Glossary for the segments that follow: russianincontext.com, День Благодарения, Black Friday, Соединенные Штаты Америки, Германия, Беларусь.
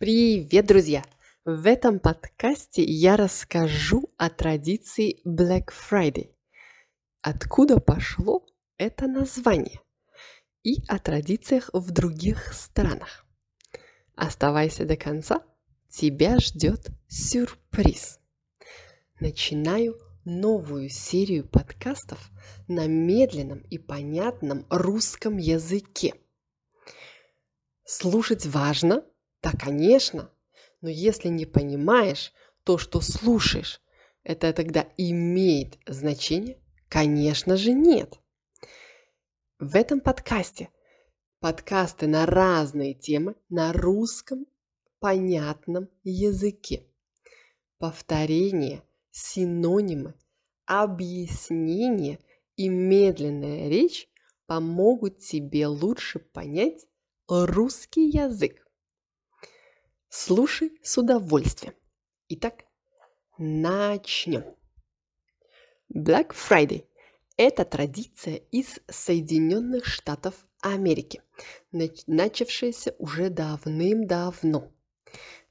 Привет, друзья! В этом подкасте я расскажу о традиции Black Friday, откуда пошло это название, и о традициях в других странах. Оставайся до конца, тебя ждет сюрприз. Начинаю новую серию подкастов на медленном и понятном русском языке. Слушать важно, да, конечно, но если не понимаешь то, что слушаешь, это тогда имеет значение? Конечно же нет. В этом подкасте подкасты на разные темы на русском понятном языке. Повторение, синонимы, объяснение и медленная речь помогут тебе лучше понять русский язык. Слушай с удовольствием. Итак, начнем. Black Friday – это традиция из Соединенных Штатов Америки, начавшаяся уже давным-давно.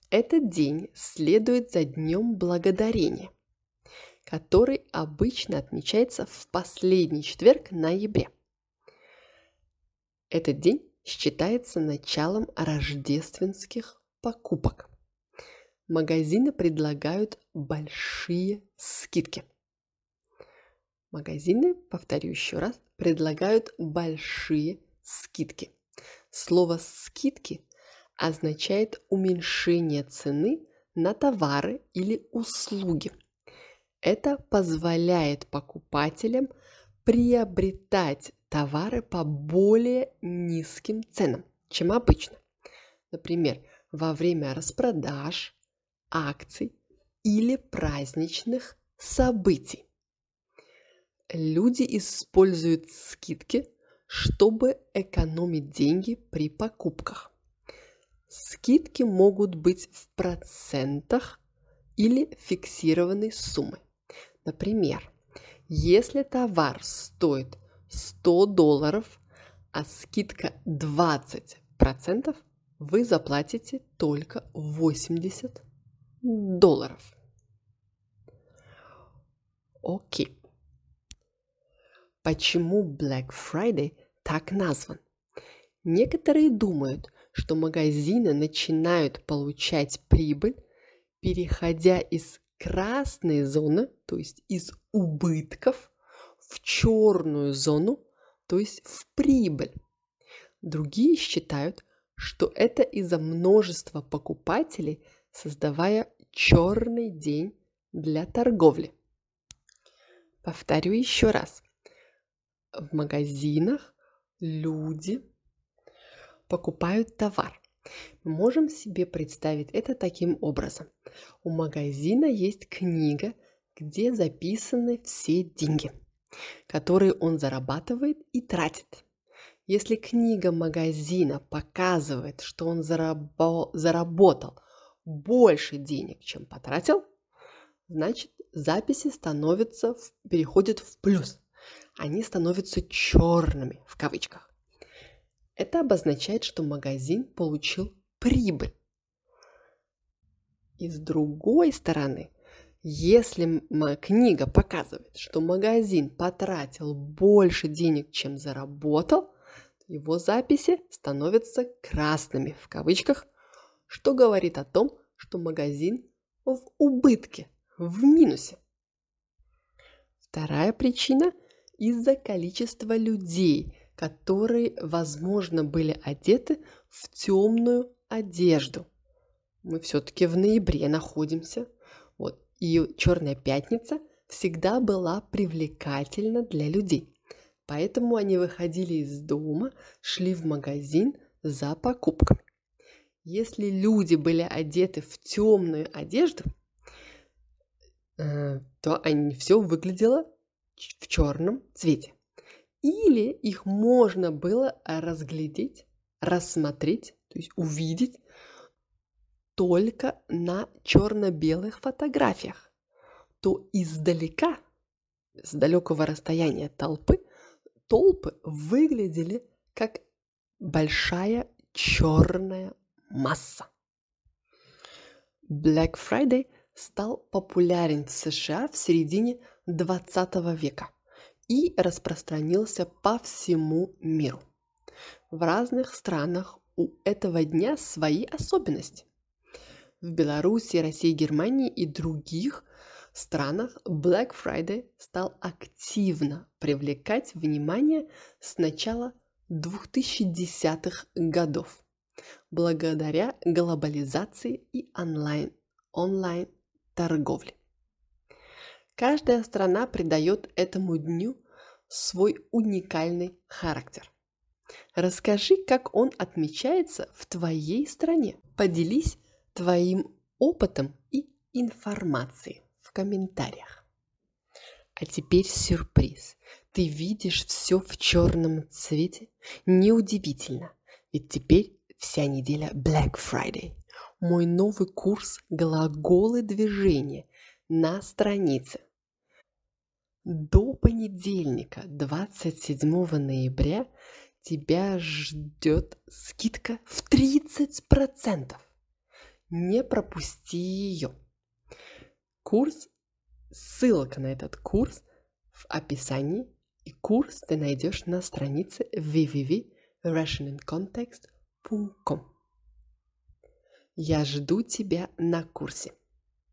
Этот день следует за Днем Благодарения, который обычно отмечается в последний четверг ноября. Этот день считается началом рождественских покупок. Магазины предлагают большие скидки. Магазины, повторю еще раз, предлагают большие скидки. Слово «скидки» означает уменьшение цены на товары или услуги. Это позволяет покупателям приобретать товары по более низким ценам, чем обычно. Например, во время распродаж, акций или праздничных событий. Люди используют скидки, чтобы экономить деньги при покупках. Скидки могут быть в процентах или фиксированной суммы. Например, если товар стоит $100, а скидка 20%, вы заплатите только $80. Окей. Почему Black Friday так назван? Некоторые думают, что магазины начинают получать прибыль, переходя из красной зоны, то есть из убытков, в черную зону, то есть в прибыль. Другие считают, что это из-за множества покупателей, создавая черный день для торговли. Повторю еще раз. В магазинах люди покупают товар. Мы можем себе представить это таким образом. У магазина есть книга, где записаны все деньги, которые он зарабатывает и тратит. Если книга магазина показывает, что он заработал больше денег, чем потратил, значит, записи переходят в плюс. Они становятся «черными» в кавычках. Это обозначает, что магазин получил прибыль. И с другой стороны, если книга показывает, что магазин потратил больше денег, чем заработал, его записи становятся «красными» в кавычках, что говорит о том, что магазин в убытке, в минусе. Вторая причина – из-за количества людей, которые, возможно, были одеты в темную одежду. Мы все-таки в ноябре находимся. Вот. И Черная пятница всегда была привлекательна для людей. Поэтому они выходили из дома, шли в магазин за покупками. Если люди были одеты в темную одежду, то все выглядело в черном цвете. Или их можно было разглядеть, рассмотреть, то есть увидеть только на черно-белых фотографиях. То издалека, с далекого расстояния толпы выглядели как большая черная масса. Black Friday стал популярен в США в середине 20 века и распространился по всему миру. В разных странах у этого дня свои особенности. В Беларуси, России, Германии и других странах Black Friday стал активно привлекать внимание с начала 2010-х годов благодаря глобализации и онлайн торговле. Каждая страна придает этому дню свой уникальный характер. Расскажи, как он отмечается в твоей стране. Поделись твоим опытом и информацией в комментариях. А теперь сюрприз. Ты видишь все в черном цвете? Неудивительно, ведь теперь вся неделя Black Friday. Мой новый курс «Глаголы движения» на странице. До понедельника, 27 ноября, тебя ждет скидка в 30%. Не пропусти ее. Ссылка на этот курс в описании, и курс ты найдешь на странице www.russianincontext.com. Я жду тебя на курсе.